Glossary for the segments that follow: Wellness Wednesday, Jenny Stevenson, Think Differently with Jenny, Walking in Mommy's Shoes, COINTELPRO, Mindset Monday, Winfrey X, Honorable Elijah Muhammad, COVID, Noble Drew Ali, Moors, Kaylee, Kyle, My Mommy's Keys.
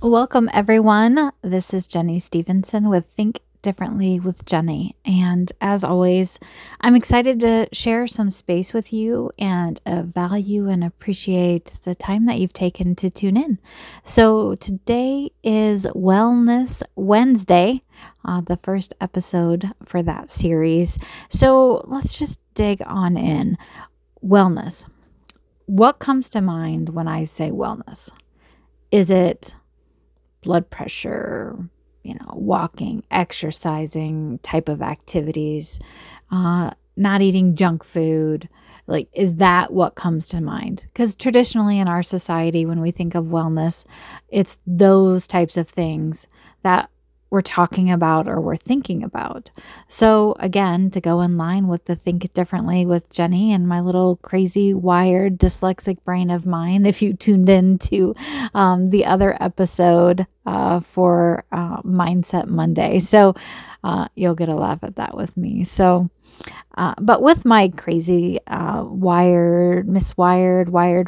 Welcome, everyone. This is Jenny Stevenson with Think Differently with Jenny. And as always, I'm excited to share some space with you and value and appreciate the time that you've taken to tune in. So today is Wellness Wednesday, the first episode for that series. So let's just dig on in. Wellness. What comes to mind when I say wellness? Is it blood pressure, walking, exercising type of activities, not eating junk food? Like, is that what comes to mind? Because traditionally in our society, when we think of wellness, it's those types of things that we're talking about or we're thinking about. So again, to go in line with the Think Differently with Jenny and my little crazy wired dyslexic brain of mine, if you tuned in to the other episode for Mindset Monday. So you'll get a laugh at that with me. So, but with my crazy wired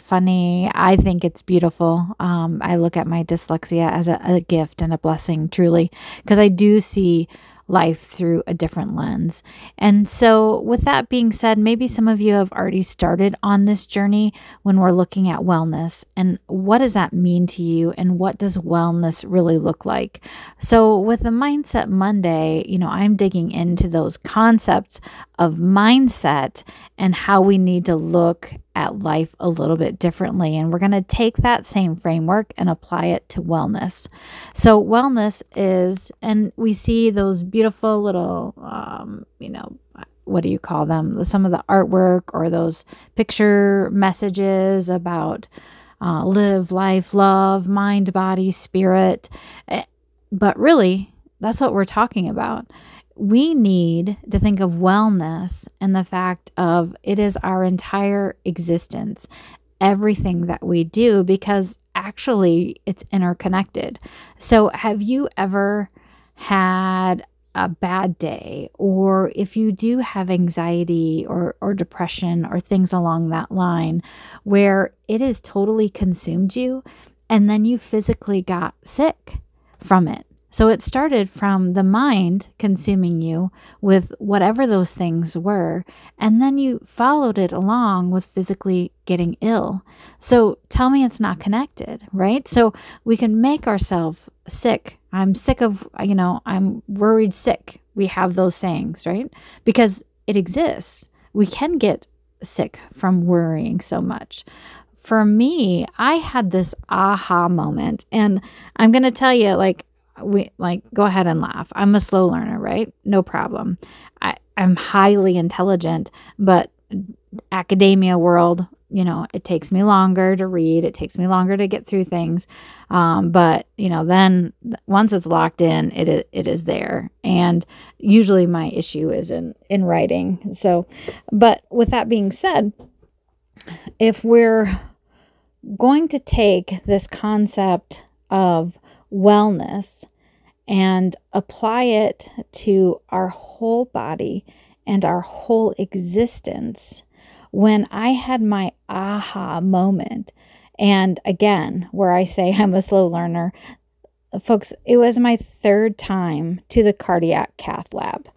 funny, I think it's beautiful. I look at my dyslexia as a gift and a blessing, truly, because I do see life through a different lens. And so with that being said, maybe some of you have already started on this journey when we're looking at wellness. And what does that mean to you? And what does wellness really look like? So with the Mindset Monday, I'm digging into those concepts of mindset and how we need to look at life a little bit differently. And we're going to take that same framework and apply it to wellness. So wellness is, and we see those beautiful little, what do you call them? Some of the artwork or those picture messages about live, life, love, mind, body, spirit. But really, that's what we're talking about. We need to think of wellness and the fact of it is our entire existence, everything that we do, because actually it's interconnected. So have you ever had a bad day, or if you do have anxiety or depression or things along that line where it has totally consumed you and then you physically got sick from it? So it started from the mind consuming you with whatever those things were, and then you followed it along with physically getting ill. So tell me it's not connected, right? So we can make ourselves sick. I'm sick of, I'm worried sick. We have those sayings, right? Because it exists. We can get sick from worrying so much. For me, I had this aha moment, and I'm going to tell you, go ahead and laugh. I'm a slow learner, right? No problem. I'm highly intelligent, but academia world, it takes me longer to read. It takes me longer to get through things. But then once it's locked in, it is there. And usually my issue is in writing. So, but with that being said, if we're going to take this concept of wellness and apply it to our whole body and our whole existence. When I had my aha moment, and again, where I say I'm a slow learner, folks, it was my third time to the cardiac cath lab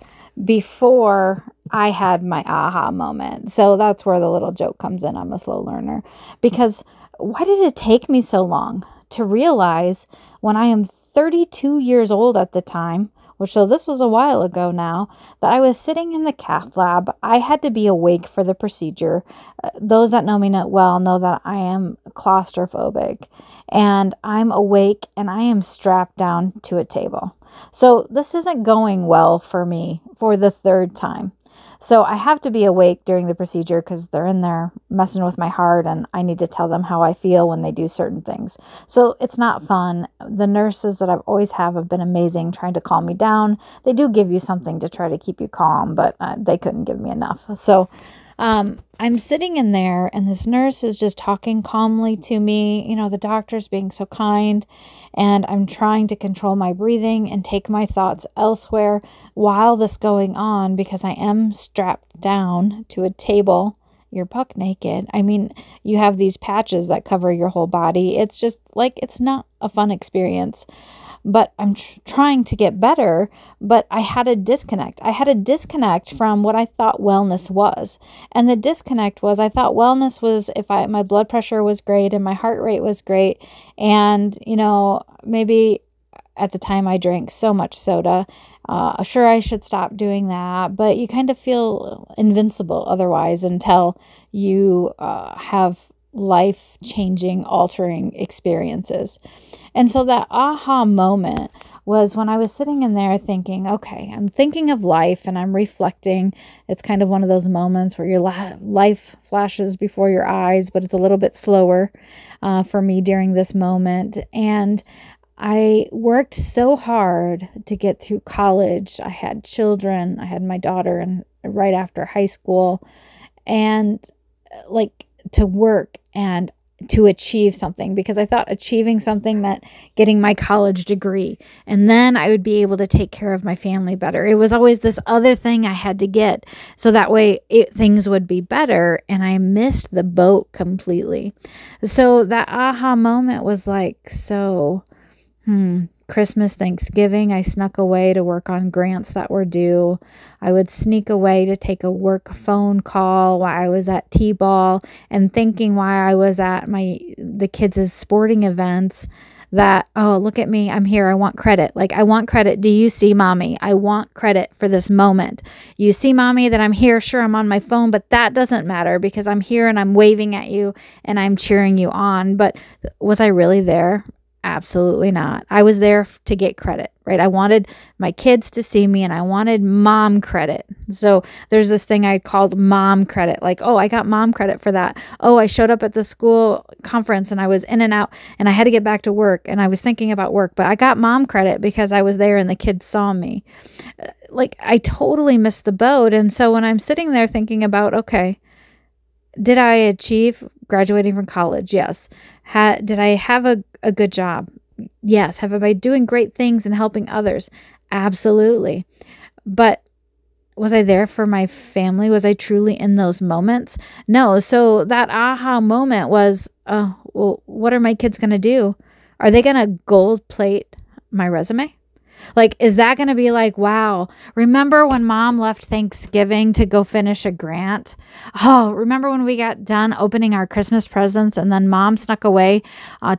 before I had my aha moment. So that's where the little joke comes in. I'm a slow learner, because why did it take me so long to realize when I am 32 years old at the time, so this was a while ago now, that I was sitting in the cath lab. I had to be awake for the procedure. Those that know me well know that I am claustrophobic, and I'm awake and I am strapped down to a table. So this isn't going well for me for the third time. So I have to be awake during the procedure because they're in there messing with my heart, and I need to tell them how I feel when they do certain things. So it's not fun. The nurses that I've always have been amazing trying to calm me down. They do give you something to try to keep you calm, but they couldn't give me enough. So I'm sitting in there, and this nurse is just talking calmly to me. The doctor's being so kind, and I'm trying to control my breathing and take my thoughts elsewhere while this going on, because I am strapped down to a table you're buck naked. I mean, you have these patches that cover your whole body. It's just like, it's not a fun experience, but I'm trying to get better, but I had a disconnect. I had a disconnect from what I thought wellness was. And the disconnect was I thought wellness was if my blood pressure was great and my heart rate was great. And, you know, maybe at the time I drank so much soda. Sure, I should stop doing that, but you kind of feel invincible otherwise until you have life-changing, altering experiences. And so that aha moment was when I was sitting in there thinking, okay, I'm thinking of life and I'm reflecting. It's kind of one of those moments where your life flashes before your eyes, but it's a little bit slower for me during this moment. And I worked so hard to get through college. I had children. I had my daughter and right after high school, and like to work and to achieve something, because I thought achieving something meant getting my college degree and then I would be able to take care of my family better. It was always this other thing I had to get so that way things would be better, and I missed the boat completely. So that aha moment was like, Christmas, Thanksgiving, I snuck away to work on grants that were due. I would sneak away to take a work phone call while I was at T-ball and thinking while I was at the kids' sporting events that, oh, look at me, I'm here, I want credit. Like, I want credit. Do you see mommy? I want credit for this moment. You see mommy that I'm here? Sure, I'm on my phone, but that doesn't matter because I'm here and I'm waving at you and I'm cheering you on. But was I really there? Absolutely not. I was there to get credit, right? I wanted my kids to see me and I wanted mom credit. So there's this thing I called mom credit, like, oh, I got mom credit for that. Oh, I showed up at the school conference and I was in and out and I had to get back to work and I was thinking about work, but I got mom credit because I was there and the kids saw me. Like, I totally missed the boat. And so when I'm sitting there thinking about, okay, did I achieve graduating from college? Yes. Did I have a good job? Yes. Have I been doing great things and helping others? Absolutely. But was I there for my family? Was I truly in those moments? No. So that aha moment was, oh, well, what are my kids going to do? Are they going to gold plate my resume? Like, is that going to be like, wow, remember when mom left Thanksgiving to go finish a grant? Oh, remember when we got done opening our Christmas presents and then mom snuck away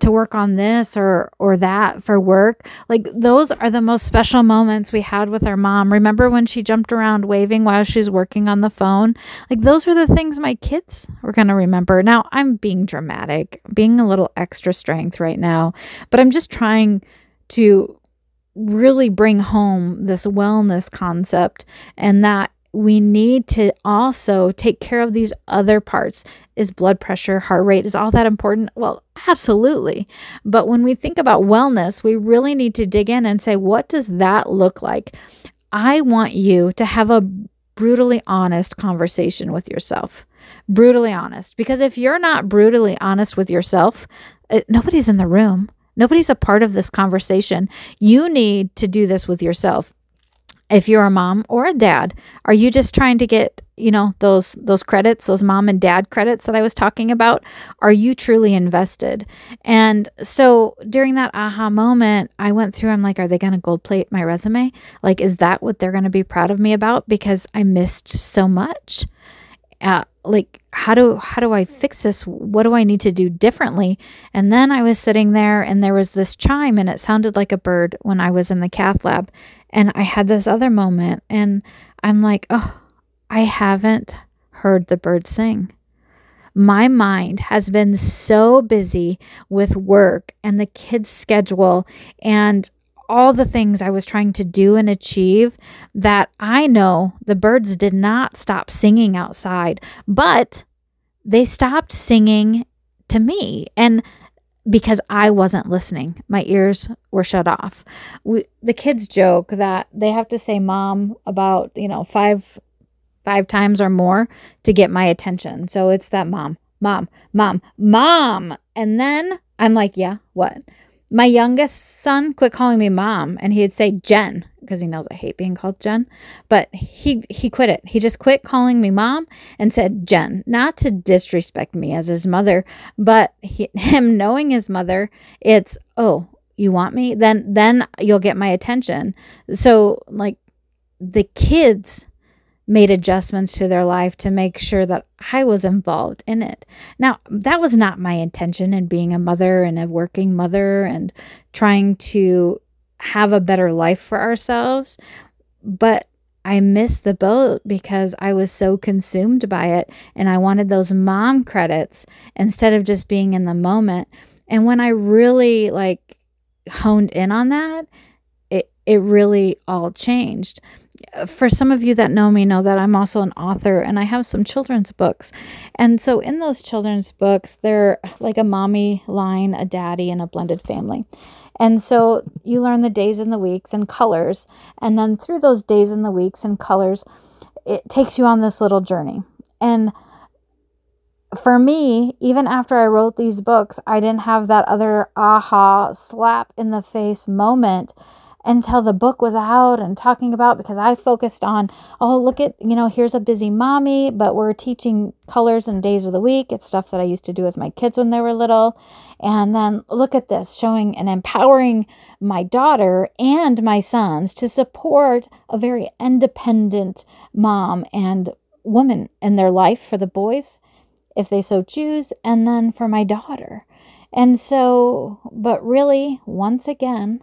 to work on this or that for work? Like, those are the most special moments we had with our mom. Remember when she jumped around waving while she's working on the phone? Like, those are the things my kids were going to remember. Now, I'm being dramatic, being a little extra strength right now, but I'm just trying to really bring home this wellness concept and that we need to also take care of these other parts. Is blood pressure, heart rate, is all that important? Well, absolutely. But when we think about wellness, we really need to dig in and say, what does that look like? I want you to have a brutally honest conversation with yourself. Brutally honest. Because if you're not brutally honest with yourself, nobody's in the room. Nobody's a part of this conversation. You need to do this with yourself. If you're a mom or a dad, are you just trying to get, you know, those credits, those mom and dad credits that I was talking about? Are you truly invested? And so during that aha moment, I went through, I'm like, are they going to gold plate my resume? Like, is that what they're going to be proud of me about? Because I missed so much. Like, how do I fix this? What do I need to do differently? And then I was sitting there and there was this chime and it sounded like a bird when I was in the cath lab. And I had this other moment and I'm like, oh, I haven't heard the bird sing. My mind has been so busy with work and the kids' schedule and all the things I was trying to do and achieve that I know the birds did not stop singing outside, but they stopped singing to me. And because I wasn't listening, my ears were shut off. The kids joke that they have to say mom about, you know, five times or more to get my attention. So it's that mom, mom, mom, mom. And then I'm like, yeah, what? My youngest son quit calling me mom, and he'd say Jen because he knows I hate being called Jen, but he quit it. He just quit calling me mom and said Jen, not to disrespect me as his mother, but him knowing his mother, it's, oh, you want me? Then you'll get my attention. So like the kids made adjustments to their life to make sure that I was involved in it. Now, that was not my intention in being a mother and a working mother and trying to have a better life for ourselves. But I missed the boat because I was so consumed by it and I wanted those mom credits instead of just being in the moment. And when I really like honed in on that, it really all changed. For some of you that know me know that I'm also an author and I have some children's books. And so in those children's books, they're like a mommy line, a daddy, and a blended family. And so you learn the days and the weeks and colors. And then through those days and the weeks and colors, it takes you on this little journey. And for me, even after I wrote these books, I didn't have that other aha slap in the face moment until the book was out and talking about, because I focused on, oh, look at, here's a busy mommy, but we're teaching colors and days of the week. It's stuff that I used to do with my kids when they were little. And then look at this, showing and empowering my daughter and my sons to support a very independent mom and woman in their life for the boys, if they so choose, and then for my daughter. And so, but really, once again,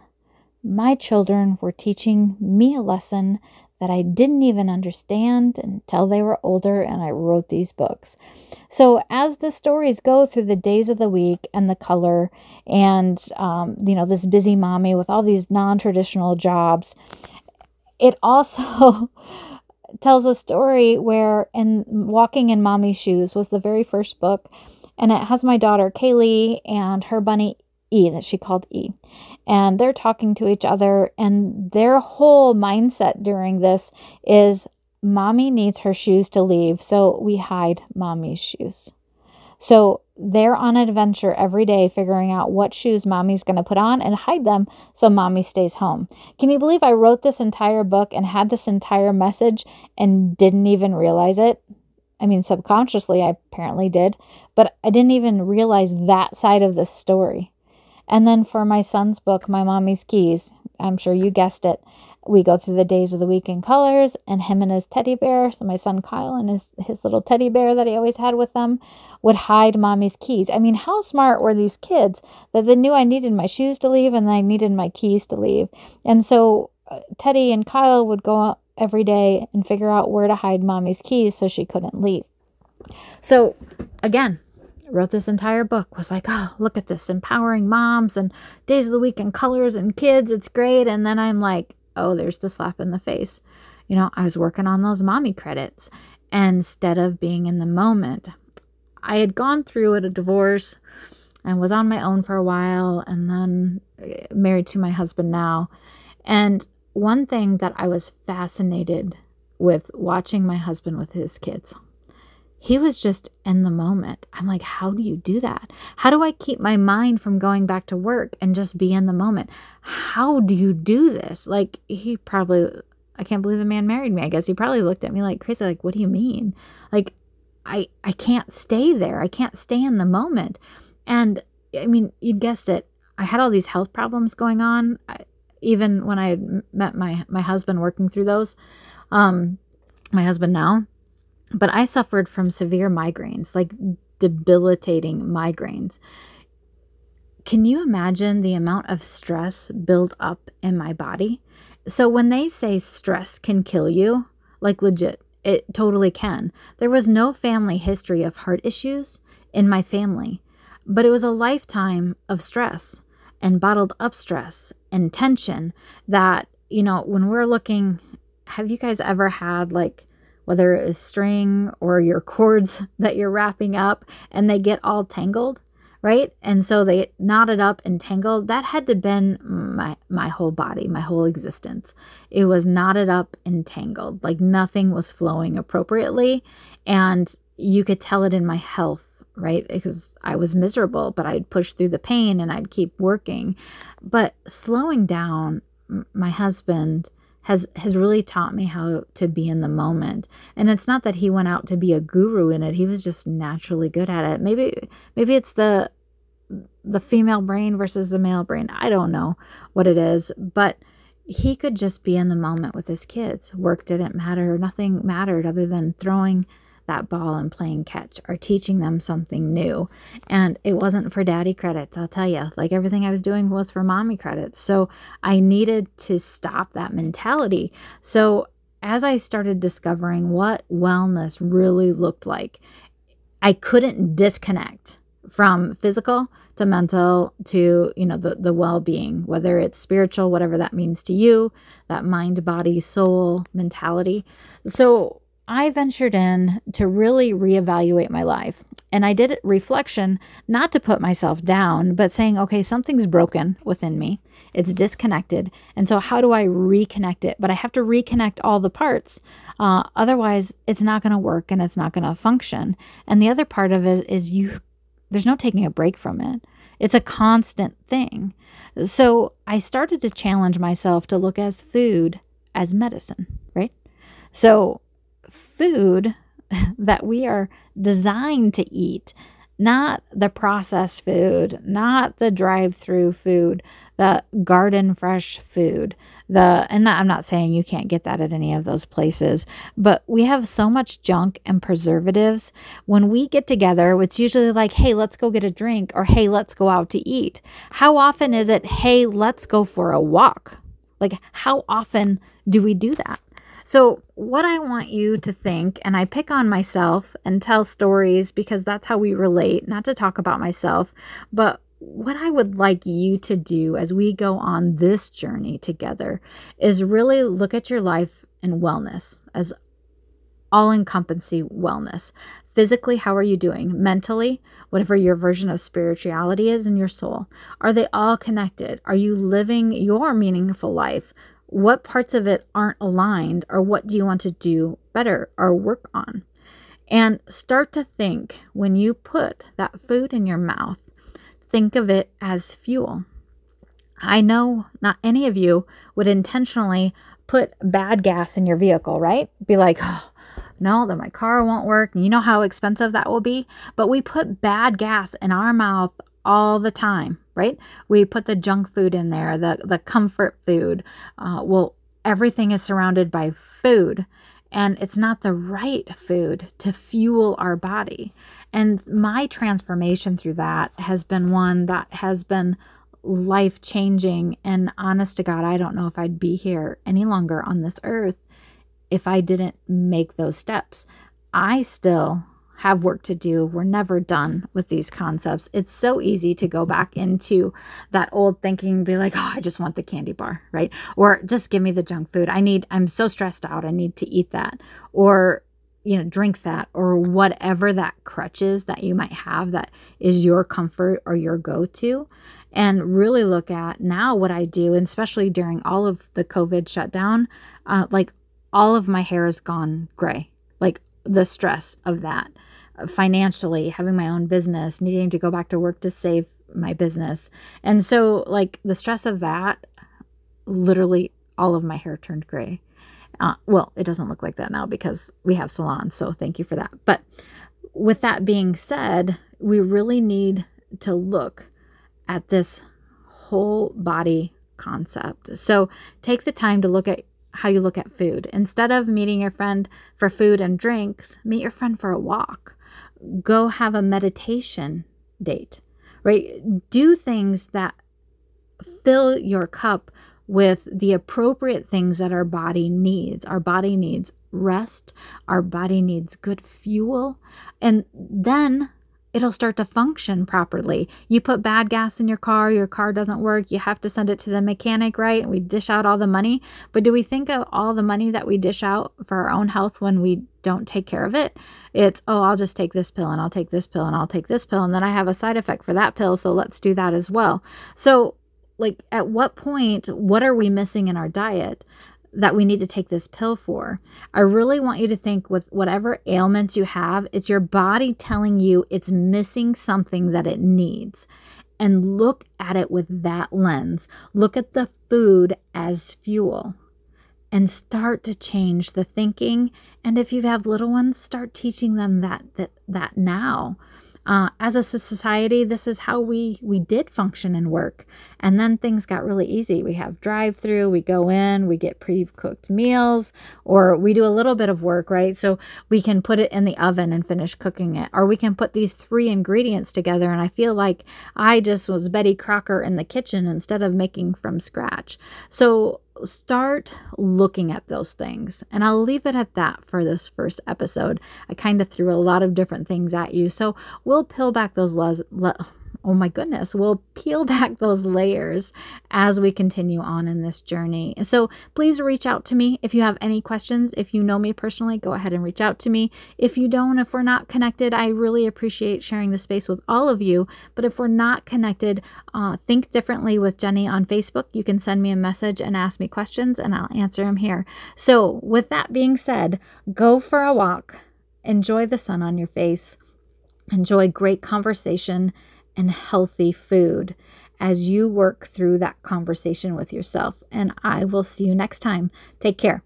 my children were teaching me a lesson that I didn't even understand until they were older and I wrote these books. So as the stories go through the days of the week and the color and, this busy mommy with all these non-traditional jobs, it also tells a story where in Walking in Mommy's Shoes was the very first book. And it has my daughter, Kaylee, and her bunny, E, that she called E. And they're talking to each other, and their whole mindset during this is mommy needs her shoes to leave, so we hide mommy's shoes. So they're on an adventure every day figuring out what shoes mommy's going to put on and hide them so mommy stays home. Can you believe I wrote this entire book and had this entire message and didn't even realize it? I mean, subconsciously I apparently did, but I didn't even realize that side of the story. And then for my son's book, My Mommy's Keys, I'm sure you guessed it, we go through the days of the week in colors and him and his teddy bear. So my son Kyle and his little teddy bear that he always had with them would hide mommy's keys. I mean, how smart were these kids that they knew I needed my shoes to leave and I needed my keys to leave. And so Teddy and Kyle would go out every day and figure out where to hide mommy's keys so she couldn't leave. So again, wrote this entire book, was like, oh, look at this, empowering moms and days of the week and colors and kids, it's great. And then I'm like, oh, there's the slap in the face. I was working on those mommy credits instead of being in the moment. I had gone through a divorce and was on my own for a while and then married to my husband now. And one thing that I was fascinated with watching my husband with his kids, he was just in the moment. I'm like, how do you do that? How do I keep my mind from going back to work and just be in the moment? How do you do this? Like, I can't believe the man married me. I guess he probably looked at me like crazy. Like, what do you mean? Like, I can't stay there. I can't stay in the moment. And I mean, you guessed it. I had all these health problems going on. Even when I had met my husband, working through those, my husband now. But I suffered from severe migraines, like debilitating migraines. Can you imagine the amount of stress built up in my body? So when they say stress can kill you, like legit, it totally can. There was no family history of heart issues in my family, but it was a lifetime of stress and bottled up stress and tension that, when we're looking, have you guys ever had like, whether it is string or your cords that you're wrapping up and they get all tangled, right? And so they knotted up and tangled. That had to been my whole body, my whole existence. It was knotted up and tangled, like nothing was flowing appropriately. And you could tell it in my health right? Because I was miserable, but I'd push through the pain and I'd keep working. But slowing down, my husband has really taught me how to be in the moment. And it's not that he went out to be a guru in it. He was just naturally good at it. Maybe it's the female brain versus the male brain. I don't know what it is, but he could just be in the moment with his kids. Work didn't matter. Nothing mattered other than throwing that ball and playing catch or teaching them something new. And it wasn't for daddy credits, I'll tell you. Like, everything I was doing was for mommy credits. So I needed to stop that mentality. So as I started discovering what wellness really looked like, I couldn't disconnect from physical to mental to, the well-being, whether it's spiritual, whatever that means to you, that mind, body, soul mentality. So I ventured in to really reevaluate my life. And I did reflection, not to put myself down, but saying, okay, something's broken within me. It's disconnected. And so how do I reconnect it? But I have to reconnect all the parts. Otherwise, it's not going to work and it's not going to function. And the other part of it is there's no taking a break from it. It's a constant thing. So I started to challenge myself to look at food as medicine, right? So food that we are designed to eat, not the processed food, not the drive-through food, the garden fresh food, I'm not saying you can't get that at any of those places, but we have so much junk and preservatives. When we get together, it's usually like, hey, let's go get a drink, or hey, let's go out to eat. How often is it, hey, let's go for a walk? Like, how often do we do that? So what I want you to think, and I pick on myself and tell stories because that's how we relate, not to talk about myself, but what I would like you to do as we go on this journey together is really look at your life and wellness as all-encompassing wellness. Physically, how are you doing? Mentally, whatever your version of spirituality is in your soul. Are they all connected? Are you living your meaningful life? What parts of it aren't aligned, or what do you want to do better or work on? And start to think, when you put that food in your mouth, think of it as fuel. I know not any of you would intentionally put bad gas in your vehicle, right? Be like, oh, no, then my car won't work. And you know how expensive that will be. But we put bad gas in our mouth all the time, right? We put the junk food in there, the comfort food. Everything is surrounded by food, and it's not the right food to fuel our body. And my transformation through that has been one that has been life-changing, and honest to God, I don't know if I'd be here any longer on this earth if I didn't make those steps. I still have work to do. We're never done with these concepts. It's so easy to go back into that old thinking, be like, oh, I just want the candy bar, right? Or just give me the junk food. I'm so stressed out. I need to eat that, or, drink that, or whatever that crutch is that you might have that is your comfort or your go-to. And really look at now what I do, and especially during all of the COVID shutdown, all of my hair is gone gray. Like, the stress of that. Financially, having my own business, needing to go back to work to save my business. And so, the stress of that, literally all of my hair turned gray. It doesn't look like that now because we have salons, so thank you for that. But with that being said, we really need to look at this whole body concept. So take the time to look at how you look at food. Instead of meeting your friend for food and drinks, meet your friend for a walk. Go have a meditation date, right? Do things that fill your cup with the appropriate things that our body needs. Our body needs rest. Our body needs good fuel. And then it'll start to function properly. You put bad gas in your car doesn't work, you have to send it to the mechanic, right? And we dish out all the money. But do we think of all the money that we dish out for our own health when we don't take care of it? It's, oh, I'll just take this pill, and I'll take this pill, and I'll take this pill, and then I have a side effect for that pill, so let's do that as well. So, at what point, what are we missing in our diet? that we need to take this pill for. I really want you to think, with whatever ailments you have, it's your body telling you it's missing something that it needs. And look at it with that lens. Look at the food as fuel and start to change the thinking. And if you have little ones, start teaching them that now. As a society, this is how we did function and work. And then things got really easy. We have drive-through, we go in, we get pre-cooked meals, or we do a little bit of work, right? So we can put it in the oven and finish cooking it, or we can put these three ingredients together. And I feel like I just was Betty Crocker in the kitchen instead of making from scratch. So start looking at those things. And I'll leave it at that for this first episode. I kind of threw a lot of different things at you. So we'll peel back those layers as we continue on in this journey. So please reach out to me if you have any questions. If you know me personally, go ahead and reach out to me. If you don't, if we're not connected, I really appreciate sharing the space with all of you. But if we're not connected, Think Differently with Jenny on Facebook. You can send me a message and ask me questions, and I'll answer them here. So with that being said, go for a walk. Enjoy the sun on your face. Enjoy great conversation and healthy food as you work through that conversation with yourself. And I will see you next time. Take care.